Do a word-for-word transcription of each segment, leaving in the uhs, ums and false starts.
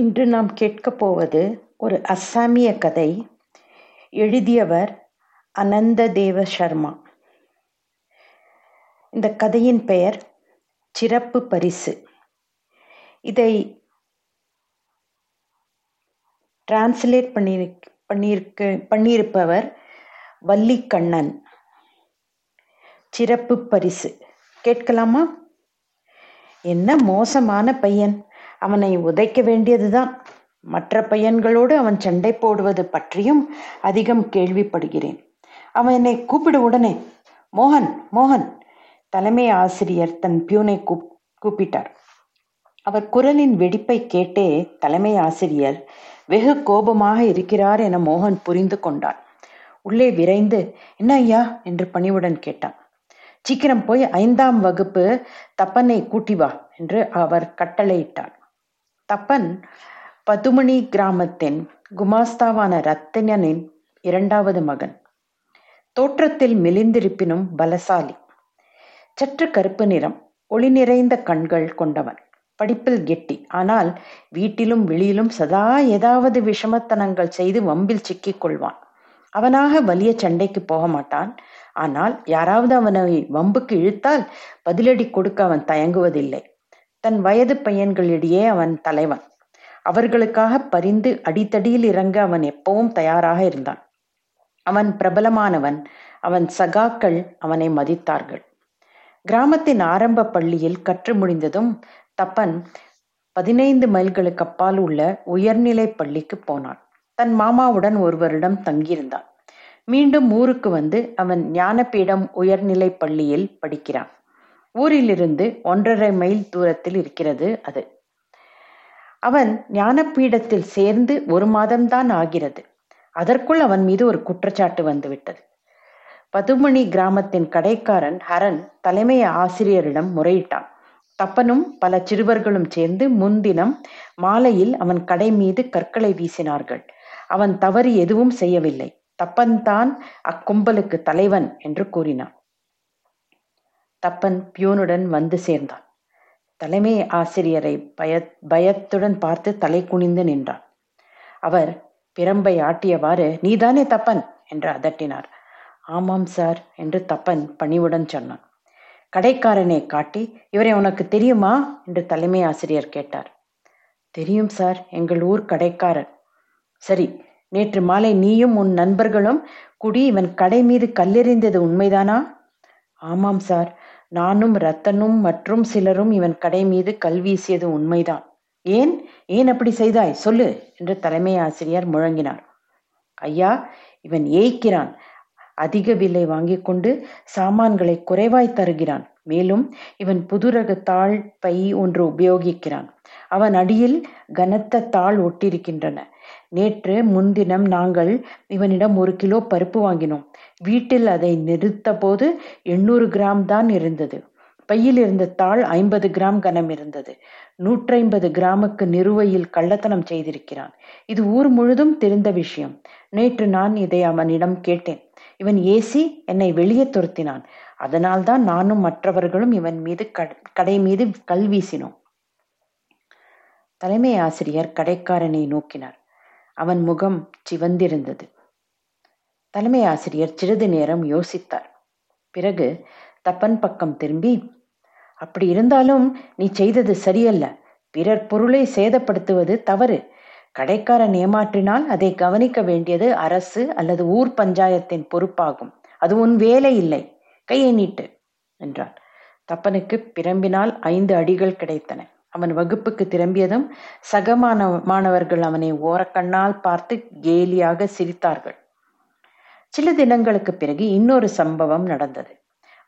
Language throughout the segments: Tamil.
இன்று நாம் கேட்கப் போவது ஒரு அஸ்ஸாமிய கதை. எழுதியவர் ஆனந்த தேவ சர்மா. இந்த கதையின் பெயர் சிறப்பு பரிசு. இதை டிரான்ஸ்லேட் பண்ணிரு பண்ணியிருக்கு பண்ணியிருப்பவர் வள்ளிக்கண்ணன். சிறப்பு பரிசு கேட்கலாமா? என்ன மோசமான பையன்! அவனை உதைக்க வேண்டியதுதான். மற்ற பையன்களோடு அவன் சண்டை போடுவது பற்றியும் அதிகம் கேள்விப்படுகிறேன். அவன் என்னை கூப்பிடு உடனே, மோகன் மோகன்! தலைமை ஆசிரியர் தன் பியூனை கூப்பிட்டார். அவர் குரலின் வெடிப்பை கேட்டே தலைமை ஆசிரியர் வெகு கோபமாக இருக்கிறார் என மோகன் புரிந்து கொண்டான். உள்ளே விரைந்து, என்ன ஐயா என்று பணிவுடன் கேட்டான். சீக்கிரம் போய் ஐந்தாம் வகுப்பு தப்பனை கூட்டி வா என்று அவர் கட்டளையிட்டார். தப்பன் பதுமணி கிராமத்தின் குமாஸ்தாவான ரத்தினனின் இரண்டாவது மகன். தோற்றத்தில் மெலிந்திருப்பினும் பலசாலி. சற்று கருப்பு நிறம், ஒளி நிறைந்த கண்கள் கொண்டவன். படிப்பில் கெட்டி, ஆனால் வீட்டிலும் வெளியிலும் சதா ஏதாவது விஷமத்தனங்கள் செய்து வம்பில் சிக்கிக் கொள்வான். அவனாக வலிய சண்டைக்கு போக மாட்டான். ஆனால் யாராவது அவனை வம்புக்கு இழுத்தால் பதிலடி கொடுக்க அவன் தயங்குவதில்லை. தன் வயது பையன்களிடையே அவன் தலைவன். அவர்களுக்காக பரிந்து அடித்தடியில் இறங்க அவன் எப்பவும் தயாராக இருந்தான். அவன் பிரபலமானவன். அவன் சகாக்கள் அவனை மதித்தார்கள். கிராமத்தின் ஆரம்ப பள்ளியில் கற்று முடிந்ததும் தப்பன் பதினைந்து மைல்களுக்கு அப்பால் உள்ள உயர்நிலை பள்ளிக்கு போனான். தன் மாமாவுடன் ஒருவரிடம் தங்கியிருந்தான். மீண்டும் ஊருக்கு வந்து அவன் ஞானபீடம் உயர்நிலை பள்ளியில் படிக்கிறான். ஊரிலிருந்து ஒன்றரை மைல் தூரத்தில் இருக்கிறது அது. அவன் ஞானபீடத்தில் சேர்ந்து ஒரு மாதம்தான் ஆகிறது. அதற்குள் அவன் மீது ஒரு குற்றச்சாட்டு வந்துவிட்டது. பதுமணி கிராமத்தின் கடைக்காரன் ஹரன் தலைமை ஆசிரியரிடம் முறையிட்டான். தப்பனும் பல சிறுவர்களும் சேர்ந்து முன்தினம் மாலையில் அவன் கடை மீது கற்களை வீசினார்கள். அவன் தவறு எதுவும் செய்யவில்லை. தப்பன்தான் அக்கும்பலுக்கு தலைவன் என்று கூறினான். தப்பன் பியூனுடன் வந்து சேர்ந்தான். தலைமை ஆசிரியரை பய பயத்துடன் பார்த்து தலை குனிந்து நின்றான். அவர் பிரம்பை ஆட்டியவாறு, நீதானே தப்பன் என்று அதட்டினார். ஆமாம் சார் என்று தப்பன் பணிவுடன் சொன்னான். கடைக்காரனை காட்டி, இவரை உனக்கு தெரியுமா என்று தலைமை ஆசிரியர் கேட்டார். தெரியும் சார், எங்கள் ஊர் கடைக்காரன். சரி, நேற்று மாலை நீயும் உன் நண்பர்களும் கூடி இவன் கடை மீது கல்லெறிந்தது உண்மைதானா? ஆமாம் சார், நானும் ரத்தனும் மற்றும் சிலரும் இவன் கடை மீது கல் வீசியது உண்மைதான். ஏன் ஏன் அப்படி செய்தாய், சொல்லு என்று தலைமை ஆசிரியர் முழங்கினார். ஐயா, இவன் ஏய்க்கிறான். அதிக விலை வாங்கி கொண்டு சாமான்களை குறைவாய் தருகிறான். மேலும் இவன் புது ரக தாள் பை ஒன்று உபயோகிக்கிறான். அவன் அடியில் கனத்த தாள் ஒட்டியிருக்கின்றன. நேற்று முன்தினம் நாங்கள் இவனிடம் ஒரு கிலோ பருப்பு வாங்கினோம். வீட்டில் அதை நிறுத்த போது எண்ணூறு கிராம் தான் இருந்தது. பையில் இருந்த தாள் ஐம்பது கிராம் கனம் இருந்தது. நூற்றி ஐம்பது கிராமுக்கு நிறுவையில் கள்ளத்தனம் செய்திருக்கிறான். இது ஊர் முழுதும் தெரிந்த விஷயம். நேற்று நான் இதை அவனிடம் கேட்டேன். இவன் ஏசி என்னை வெளியே துரத்தினான். அதனால்தான் நானும் மற்றவர்களும் இவன் மீது கடை மீது கல் வீசினோம். தலைமை ஆசிரியர் கடைக்காரனை நோக்கினார். அவன் முகம் சிவந்திருந்தது. தலைமை ஆசிரியர் சிறிது நேரம் யோசித்தார். பிறகு தப்பன் பக்கம் திரும்பி, அப்படி இருந்தாலும் நீ செய்தது சரியல்ல. பிறர் பொருளை சேதப்படுத்துவது தவறு. கடைக்காரன் ஏமாற்றினால் அதை கவனிக்க வேண்டியது அரசு அல்லது ஊர் பஞ்சாயத்தின் பொறுப்பாகும். அது உன் வேலை இல்லை. கையை நீட்டு என்றார். தப்பனுக்கு பிரம்பினால் ஐந்து அடிகள் கிடைத்தன. அவன் வகுப்புக்கு திரும்பியதும் சக மாணவ மாணவர்கள் அவனை ஓரக்கண்ணால் பார்த்து கேலியாக சிரித்தார்கள். சில தினங்களுக்கு பிறகு இன்னொரு சம்பவம் நடந்தது.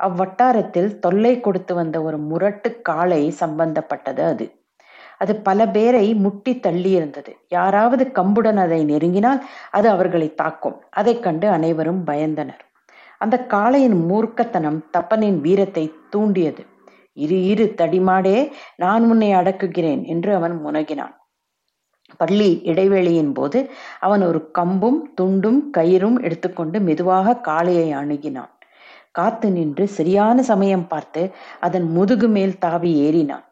அவ்வட்டாரத்தில் தொல்லை கொடுத்து வந்த ஒரு முரட்டு காளை சம்பந்தப்பட்டது அது. அது பல பேரை முட்டி தள்ளி இருந்தது. யாராவது கம்புடன் அதை நெருங்கினால் அது அவர்களை தாக்கும். அதை கண்டு அனைவரும் பயந்தனர். அந்த காளையின் மூர்க்கத்தனம் தப்பனின் வீரத்தை தூண்டியது. இரு இரு தடிமாடே, நான் உன்னை அடக்குகிறேன் என்று அவன் முனகினான். பள்ளி இடைவேளையின் போது அவன் ஒரு கம்பும் துண்டும் கயிறும் எடுத்துக்கொண்டு மெதுவாக காளையை அணுகினான். காத்து நின்று சரியான சமயம் பார்த்து அதன் முதுகு மேல் தாவி ஏறினான்.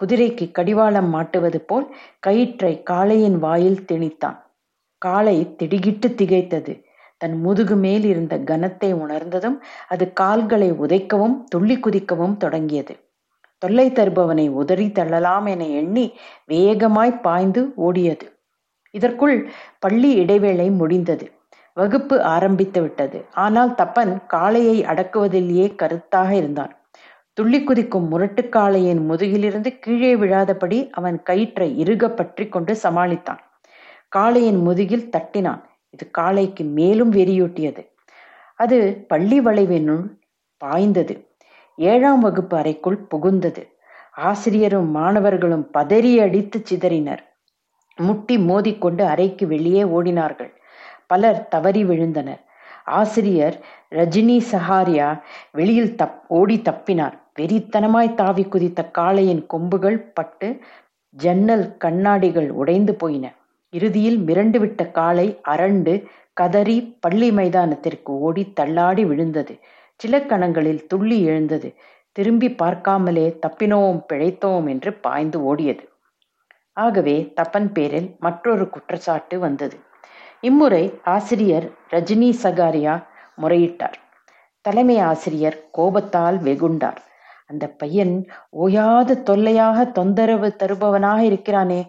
குதிரைக்கு கடிவாளம் மாட்டுவது போல் கயிற்றை காளையின் வாயில் திணித்தான். காளை திடுகிட்டு திகைத்தது. தன் முதுகு மேல் இருந்த கனத்தை உணர்ந்ததும் அது கால்களை உதைக்கவும் துள்ளி குதிக்கவும் தொடங்கியது. தொல்லை தருபவனை உதறி தள்ளலாம் என எண்ணி வேகமாய் பாய்ந்து ஓடியது. இதற்குள் பள்ளி இடைவேளை முடிந்தது. வகுப்பு ஆரம்பித்து விட்டது. ஆனால் தப்பன் காளையை அடக்குவதிலேயே கருத்தாக இருந்தான். துள்ளி குதிக்கும் முரட்டு காளையின் முதுகிலிருந்து கீழே விழாதபடி அவன் கயிற்றை இறுக பற்றி கொண்டு சமாளித்தான். காளையின் முதுகில் தட்டினான். இது காளைக்கு மேலும் வெறியூட்டியது. அது பள்ளி வளைவினுள் பாய்ந்தது. ஏழாம் வகுப்பு அறைக்குள் புகுந்தது. ஆசிரியரும் மாணவர்களும் பதறி அடித்து சிதறினர். முட்டி மோதிக்கொண்டு அறைக்கு வெளியே ஓடினார்கள். பலர் தவறி விழுந்தனர். ஆசிரியர் ரஜினி சகாரியா வெளியில் தப் ஓடி தப்பினார். வெறித்தனமாய் தாவி குதித்த காளையின் கொம்புகள் பட்டு ஜன்னல் கண்ணாடிகள் உடைந்து போயின. இறுதியில் மிரண்டுவிட்ட காளை அரண்டு கதறி பள்ளி மைதானத்திற்கு ஓடி தள்ளாடி விழுந்தது. சில கணங்களில் துள்ளி எழுந்தது. திரும்பி பார்க்காமலே தப்பினோம் பிழைத்தோம் என்று பாய்ந்து ஓடியது. ஆகவே தப்பன் பேரில் மற்றொரு குற்றச்சாட்டு வந்தது. இம்முறை ஆசிரியர் ரஜினி சகாரியா முறையிட்டார். தலைமை ஆசிரியர் கோபத்தால் வெகுண்டார். அந்த பையன் ஓயாத தொல்லையாக தொந்தரவு தருபவனாக இருக்கிறானே,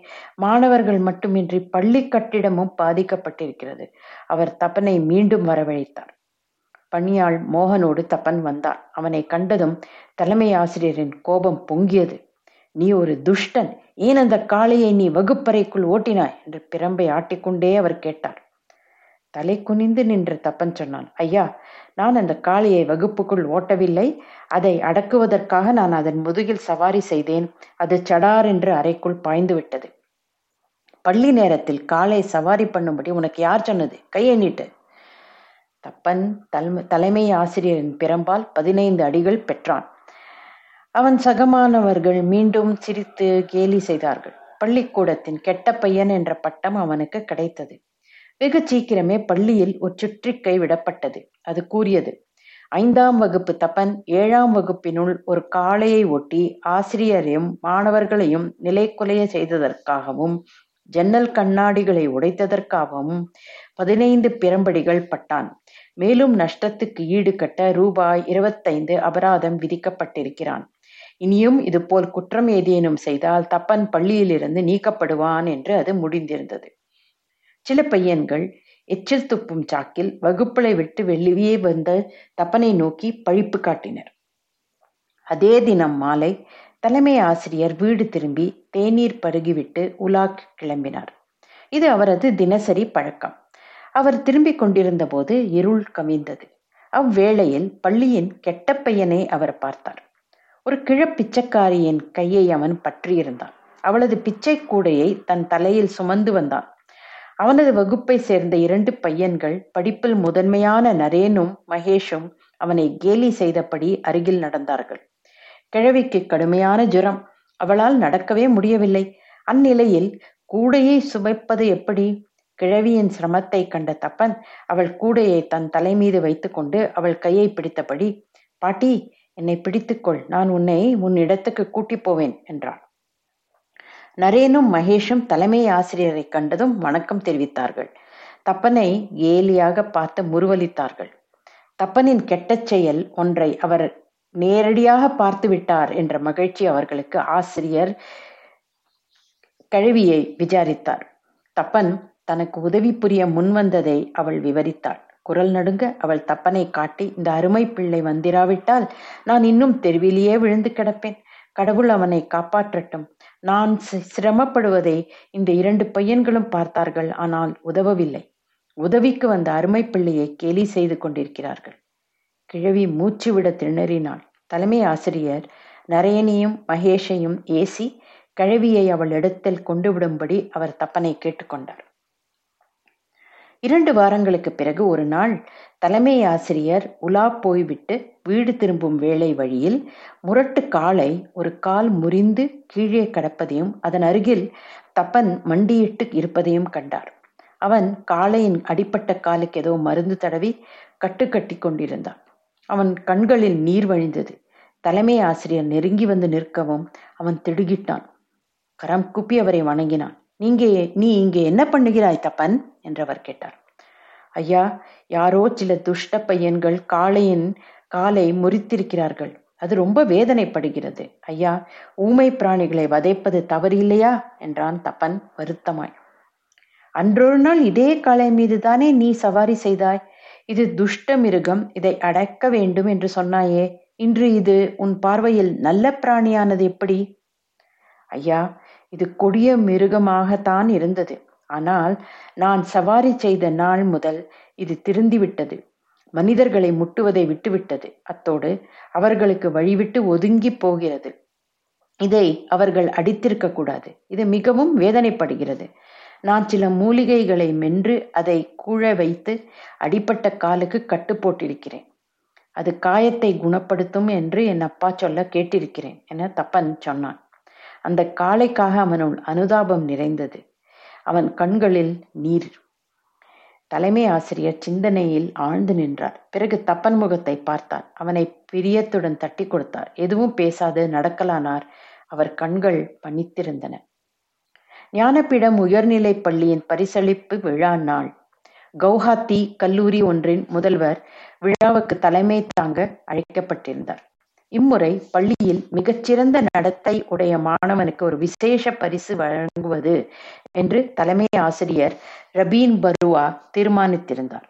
மாணவர்கள் மட்டுமின்றி பள்ளி கட்டிடமும் பாதிக்கப்பட்டிருக்கிறது. அவர் தப்பனை மீண்டும் வரவழைத்தார். பணியாள் மோகனோடு தப்பன் வந்தார். அவனை கண்டதும் தலைமை ஆசிரியரின் கோபம் பொங்கியது. நீ ஒரு துஷ்டன், ஏன் அந்த காளையை நீ வகுப்பறைக்குள் ஓட்டினாய் என்று பிரம்பை ஆட்டிக்கொண்டே அவர் கேட்டார். தலை குனிந்து நின்று தப்பன் சொன்னான், ஐயா, நான் அந்த காளையை வகுப்புக்குள் ஓட்டவில்லை. அதை அடக்குவதற்காக நான் அதன் முதுகில் சவாரி செய்தேன். அது சடார் என்று அறைக்குள் பாய்ந்து விட்டது. பள்ளி நேரத்தில் காளை சவாரி பண்ணும்படி உனக்கு யார் சொன்னது? கையை நீட்டு. தப்பன் தலைமை ஆசிரியரின் பிரம்பால் பதினைந்து அடிகள் பெற்றான். அவன் சகமானவர்கள் மீண்டும் சிரித்து கேலி செய்தார்கள். பள்ளிக்கூடத்தின் கெட்ட பையன் என்ற பட்டம் அவனுக்கு கிடைத்தது. வெகு சீக்கிரமே பள்ளியில் ஒரு சுற்றிக்கை விடப்பட்டது. அது கூறியது, ஐந்தாம் வகுப்பு தப்பன் ஏழாம் வகுப்பினுள் ஒரு காளையை ஒட்டி ஆசிரியரையும் மாணவர்களையும் நிலைக்குலைய செய்ததற்காகவும் ஜன்னல் கண்ணாடிகளை உடைத்ததற்காகவும் பதினைந்து பிரம்படிகள் பட்டான். மேலும் நஷ்டத்துக்கு ஈடுகட்ட ரூபாய் இருபத்தைந்து அபராதம் விதிக்கப்பட்டிருக்கிறான். இனியும் இதுபோல் குற்றம் ஏதேனும் செய்தால் தப்பன் பள்ளியிலிருந்து நீக்கப்படுவான் என்று அது முடிந்திருந்தது. சில பையன்கள் எச்சில் துப்பும் சாக்கில் வகுப்பளை விட்டு வெளியே வந்த தப்பனை நோக்கி பழிப்பு காட்டினர். அதே தினம் மாலை தலைமை ஆசிரியர் வீடு திரும்பி தேநீர் பருகிவிட்டு உலாக் கிளம்பினார். இது அவரது தினசரி பழக்கம். அவர் திரும்பிக் கொண்டிருந்த போது இருள் கவிந்தது. அவ்வேளையில் பள்ளியின் கெட்ட பையனை அவர் பார்த்தார். ஒரு கிழப் பிச்சைக்காரியின் கையை அவன் பற்றியிருந்தான். அவளது பிச்சை கூடையை தன் தலையில் சுமந்து வந்தான். அவனது வகுப்பை சேர்ந்த இரண்டு பையன்கள், படிப்பில் முதன்மையான நரேனும் மகேஷும், அவனை கேலி செய்தபடி அருகில் நடந்தார்கள். கிழவிக்கு கடுமையான ஜுரம். அவளால் நடக்கவே முடியவில்லை. அந்நிலையில் கூடையை சுமைப்பது எப்படி? கிழவியின் சிரமத்தை கண்ட தப்பன் அவள் கூடையை தன் தலை மீது வைத்து கொண்டு அவள் கையை பிடித்தபடி, பாட்டி, என்னை பிடித்துக்கொள், நான் உன்னை உன் இடத்துக்கு கூட்டி போவேன் என்றான். நரேனும் மகேஷும் தலைமை ஆசிரியரை கண்டதும் வணக்கம் தெரிவித்தார்கள். தப்பனை ஏலியாக பார்த்து முறுவலித்தார்கள். தப்பனின் கெட்ட செயல் ஒன்றை அவர் நேரடியாக பார்த்து விட்டார் என்ற மகிழ்ச்சி அவர்களுக்கு. ஆசிரியர் கிழவியை விசாரித்தார். தப்பன் தனக்கு உதவி புரிய முன்வந்ததை அவள் விவரித்தாள். குரல் நடுங்க அவள் தப்பனை காட்டி, இந்த அருமை பிள்ளை வந்திராவிட்டால் நான் இன்னும் தெருவிலேயே விழுந்து கிடப்பேன். கடவுள் அவனை காப்பாற்றட்டும். நான் சிரமப்படுவதை இந்த இரண்டு பையன்களும் பார்த்தார்கள், ஆனால் உதவவில்லை. உதவிக்கு வந்த அருமை பிள்ளையை கேலி செய்து கொண்டிருக்கிறார்கள். கிழவி மூச்சு விட திணறினாள். தலைமை ஆசிரியர் நரேனையும் மகேஷையும் ஏசி கிழவியை அவள் இடத்தில் கொண்டு விடும்படி அவர் தப்பனை கேட்டுக்கொண்டார். இரண்டு வாரங்களுக்கு பிறகு ஒரு நாள் தலைமை ஆசிரியர் உலா போய்விட்டு வீடு திரும்பும் வேளை வழியில் முரட்டு காளை ஒரு கால் முறிந்து கீழே கிடப்பதையும் அதன் அருகில் தப்பன் மண்டியிட்டு இருப்பதையும் கண்டார். அவன் காளையின் அடிப்பட்ட காலுக்கு ஏதோ மருந்து தடவி கட்டுக்கட்டி கொண்டிருந்தான். அவன் கண்களில் நீர் வழிந்தது. தலைமை ஆசிரியர் நெருங்கி வந்து நிற்கவும் அவன் திடுகிட்டான். கரம் குப்பி அவரை வணங்கினான். நீங்க நீ இங்கே என்ன பண்ணுகிறாய் தப்பன் என்றவர் கேட்டார். ஐயா, யாரோ சில துஷ்ட பையன்கள் காளையின் காலை முறித்திருக்கிறார்கள். அது ரொம்ப வேதனைப்படுகிறது ஐயா. ஊமை பிராணிகளை வதைப்பது தவறு இல்லையா என்றான் தப்பன் வருத்தமாய். அன்றொரு நாள் இதே காளை மீது தானே நீ சவாரி செய்தாய். இது துஷ்ட மிருகம், இதை அடக்க வேண்டும் என்று சொன்னாயே. இன்று இது உன் பார்வையில் நல்ல பிராணியானது எப்படி? ஐயா, இது கொடிய மிருகமாகத்தான் இருந்தது. ஆனால் நான் சவாரி செய்த நாள் முதல் இது திருந்திவிட்டது. மனிதர்களை முட்டுவதை விட்டுவிட்டது. அத்தோடு அவர்களுக்கு வழிவிட்டு ஒதுங்கி போகிறது. இதை அவர்கள் அடித்திருக்க கூடாது. இது மிகவும் வேதனைப்படுகிறது. நான் சில மூலிகைகளை மென்று அதை கூழ வைத்து அடிப்பட்ட காலுக்கு கட்டு போட்டிருக்கிறேன். அது காயத்தை குணப்படுத்தும் என்று என் அப்பா சொல்ல கேட்டிருக்கிறேன் என தப்பன் சொன்னான். அந்த காளைக்காக அவனுள் அனுதாபம் நிறைந்தது. அவன் கண்களில் நீர். தலைமை ஆசிரியர் சிந்தனையில் ஆழ்ந்து நின்றார். பிறகு தப்பன் முகத்தை பார்த்தார். அவனை பிரியத்துடன் தட்டி கொடுத்தார். எதுவும் பேசாது நடக்கலானார். அவர் கண்கள் பனித்திருந்தன. ஞானபீடம் உயர்நிலை பள்ளியின் பரிசளிப்பு விழா நாள். கவுஹாத்தி கல்லூரி ஒன்றின் முதல்வர் விழாவுக்கு தலைமை தாங்க அழைக்கப்பட்டிருந்தார். இம்முறை பள்ளியில் மிகச்சிறந்த நடத்தை உடைய மாணவனுக்கு ஒரு விசேஷ பரிசு வழங்குவது என்று தலைமை ஆசிரியர் ரபீன் பருவா தீர்மானித்திருந்தார்.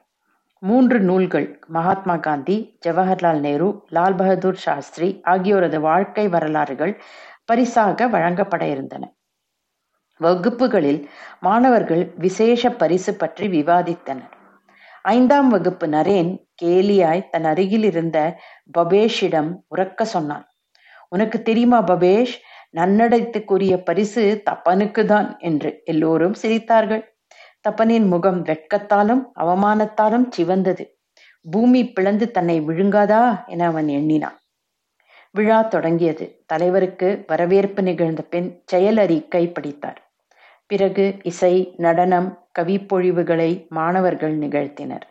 மூன்று நூல்கள், மகாத்மா காந்தி, ஜவஹர்லால் நேரு, லால் பகதூர் சாஸ்திரி ஆகியோரது வாழ்க்கை வரலாறுகள் பரிசாக வழங்கப்பட இருந்தன. வகுப்புகளில் மாணவர்கள் விசேஷ பரிசு பற்றி விவாதித்தனர். ஐந்தாம் வகுப்பு நரேன் கேலியாய் தன் அருகில் இருந்த பபேஷிடம் உறக்க சொன்னான். உனக்கு தெரியுமா பபேஷ், நன்னடத்துக்குரிய பரிசு தப்பனுக்குதான் என்று எல்லோரும் சிரித்தார்கள். தப்பனின் முகம் வெட்கத்தாலும் அவமானத்தாலும் சிவந்தது. பூமி பிளந்து தன்னை விழுங்காதா என அவன் எண்ணினான். விழா தொடங்கியது. தலைவருக்கு வரவேற்பு நிகழ்ந்த பின் செயல் அறிக்கை படித்தார். பிறகு இசை, நடனம், கவிப்பொழிவுகளை மாணவர்கள் நிகழ்த்தினர்.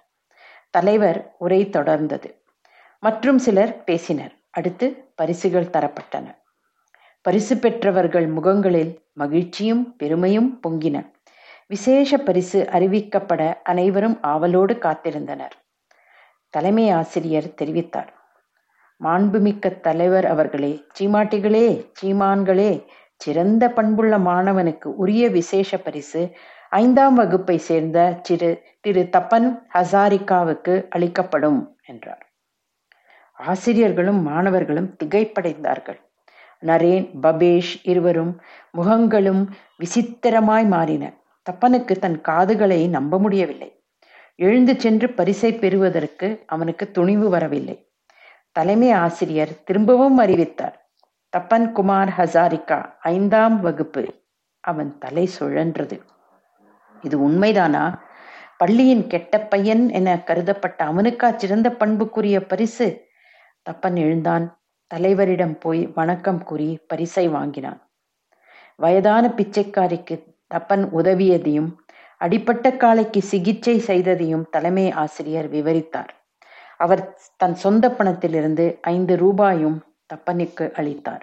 தலைவர் உரை தொடர்ந்தது. மற்றும் சிலர் பேசினர். அடுத்து பரிசுகள் தரப்பட்டன. பரிசு பெற்றவர்கள் முகங்களில் மகிழ்ச்சியும் பெருமையும் பொங்கின. விசேஷ பரிசு அறிவிக்கப்பட அனைவரும் ஆவலோடு காத்திருந்தனர். தலைமை ஆசிரியர் தெரிவித்தார். மாண்புமிக்க தலைவர் அவர்களே, சீமாட்டிகளே, சீமான்களே, சிறந்த பண்புள்ள மாணவனுக்கு உரிய விசேஷ பரிசு ஐந்தாம் வகுப்பை சேர்ந்த சிறு திரு தப்பன் ஹசாரிக்காவுக்கு அளிக்கப்படும் என்றார். ஆசிரியர்களும் மாணவர்களும் திகைப்படைந்தார்கள். நரேன், பபேஷ் இருவரும் முகங்களும் விசித்திரமாய் மாறின. தப்பனுக்கு தன் காதுகளை நம்ப முடியவில்லை. எழுந்து சென்று பரிசை பெறுவதற்கு அவனுக்கு துணிவு வரவில்லை. தலைமை ஆசிரியர் திரும்பவும் அறிவித்தார். தப்பன் குமார் ஹசாரிக்கா, ஐந்தாம் வகுப்பு. அவன் தலை சுழன்றது. இது உண்மைதானா? பள்ளியின் கெட்ட பையன் என கருதப்பட்ட அவனுக்கா சிறந்த பண்புக்குரிய பரிசு? தப்பன் எழுந்தான். தலைவரிடம் போய் வணக்கம் கூறி பரிசை வாங்கினான். வயதான பிச்சைக்காரிக்கு தப்பன் உதவியதையும் அடிப்பட்ட காளைக்கு சிகிச்சை செய்ததையும் தலைமை ஆசிரியர் விவரித்தார். அவர் தன் சொந்த பணத்திலிருந்து ஐந்து ரூபாயும் தப்பனுக்கு அளித்தார்.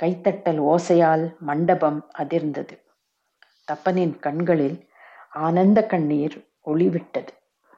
கைத்தட்டல் ஓசையால் மண்டபம் அதிர்ந்தது. தப்பனின் கண்களில் ஆனந்த கண்ணீர் ஒளிவிட்டது.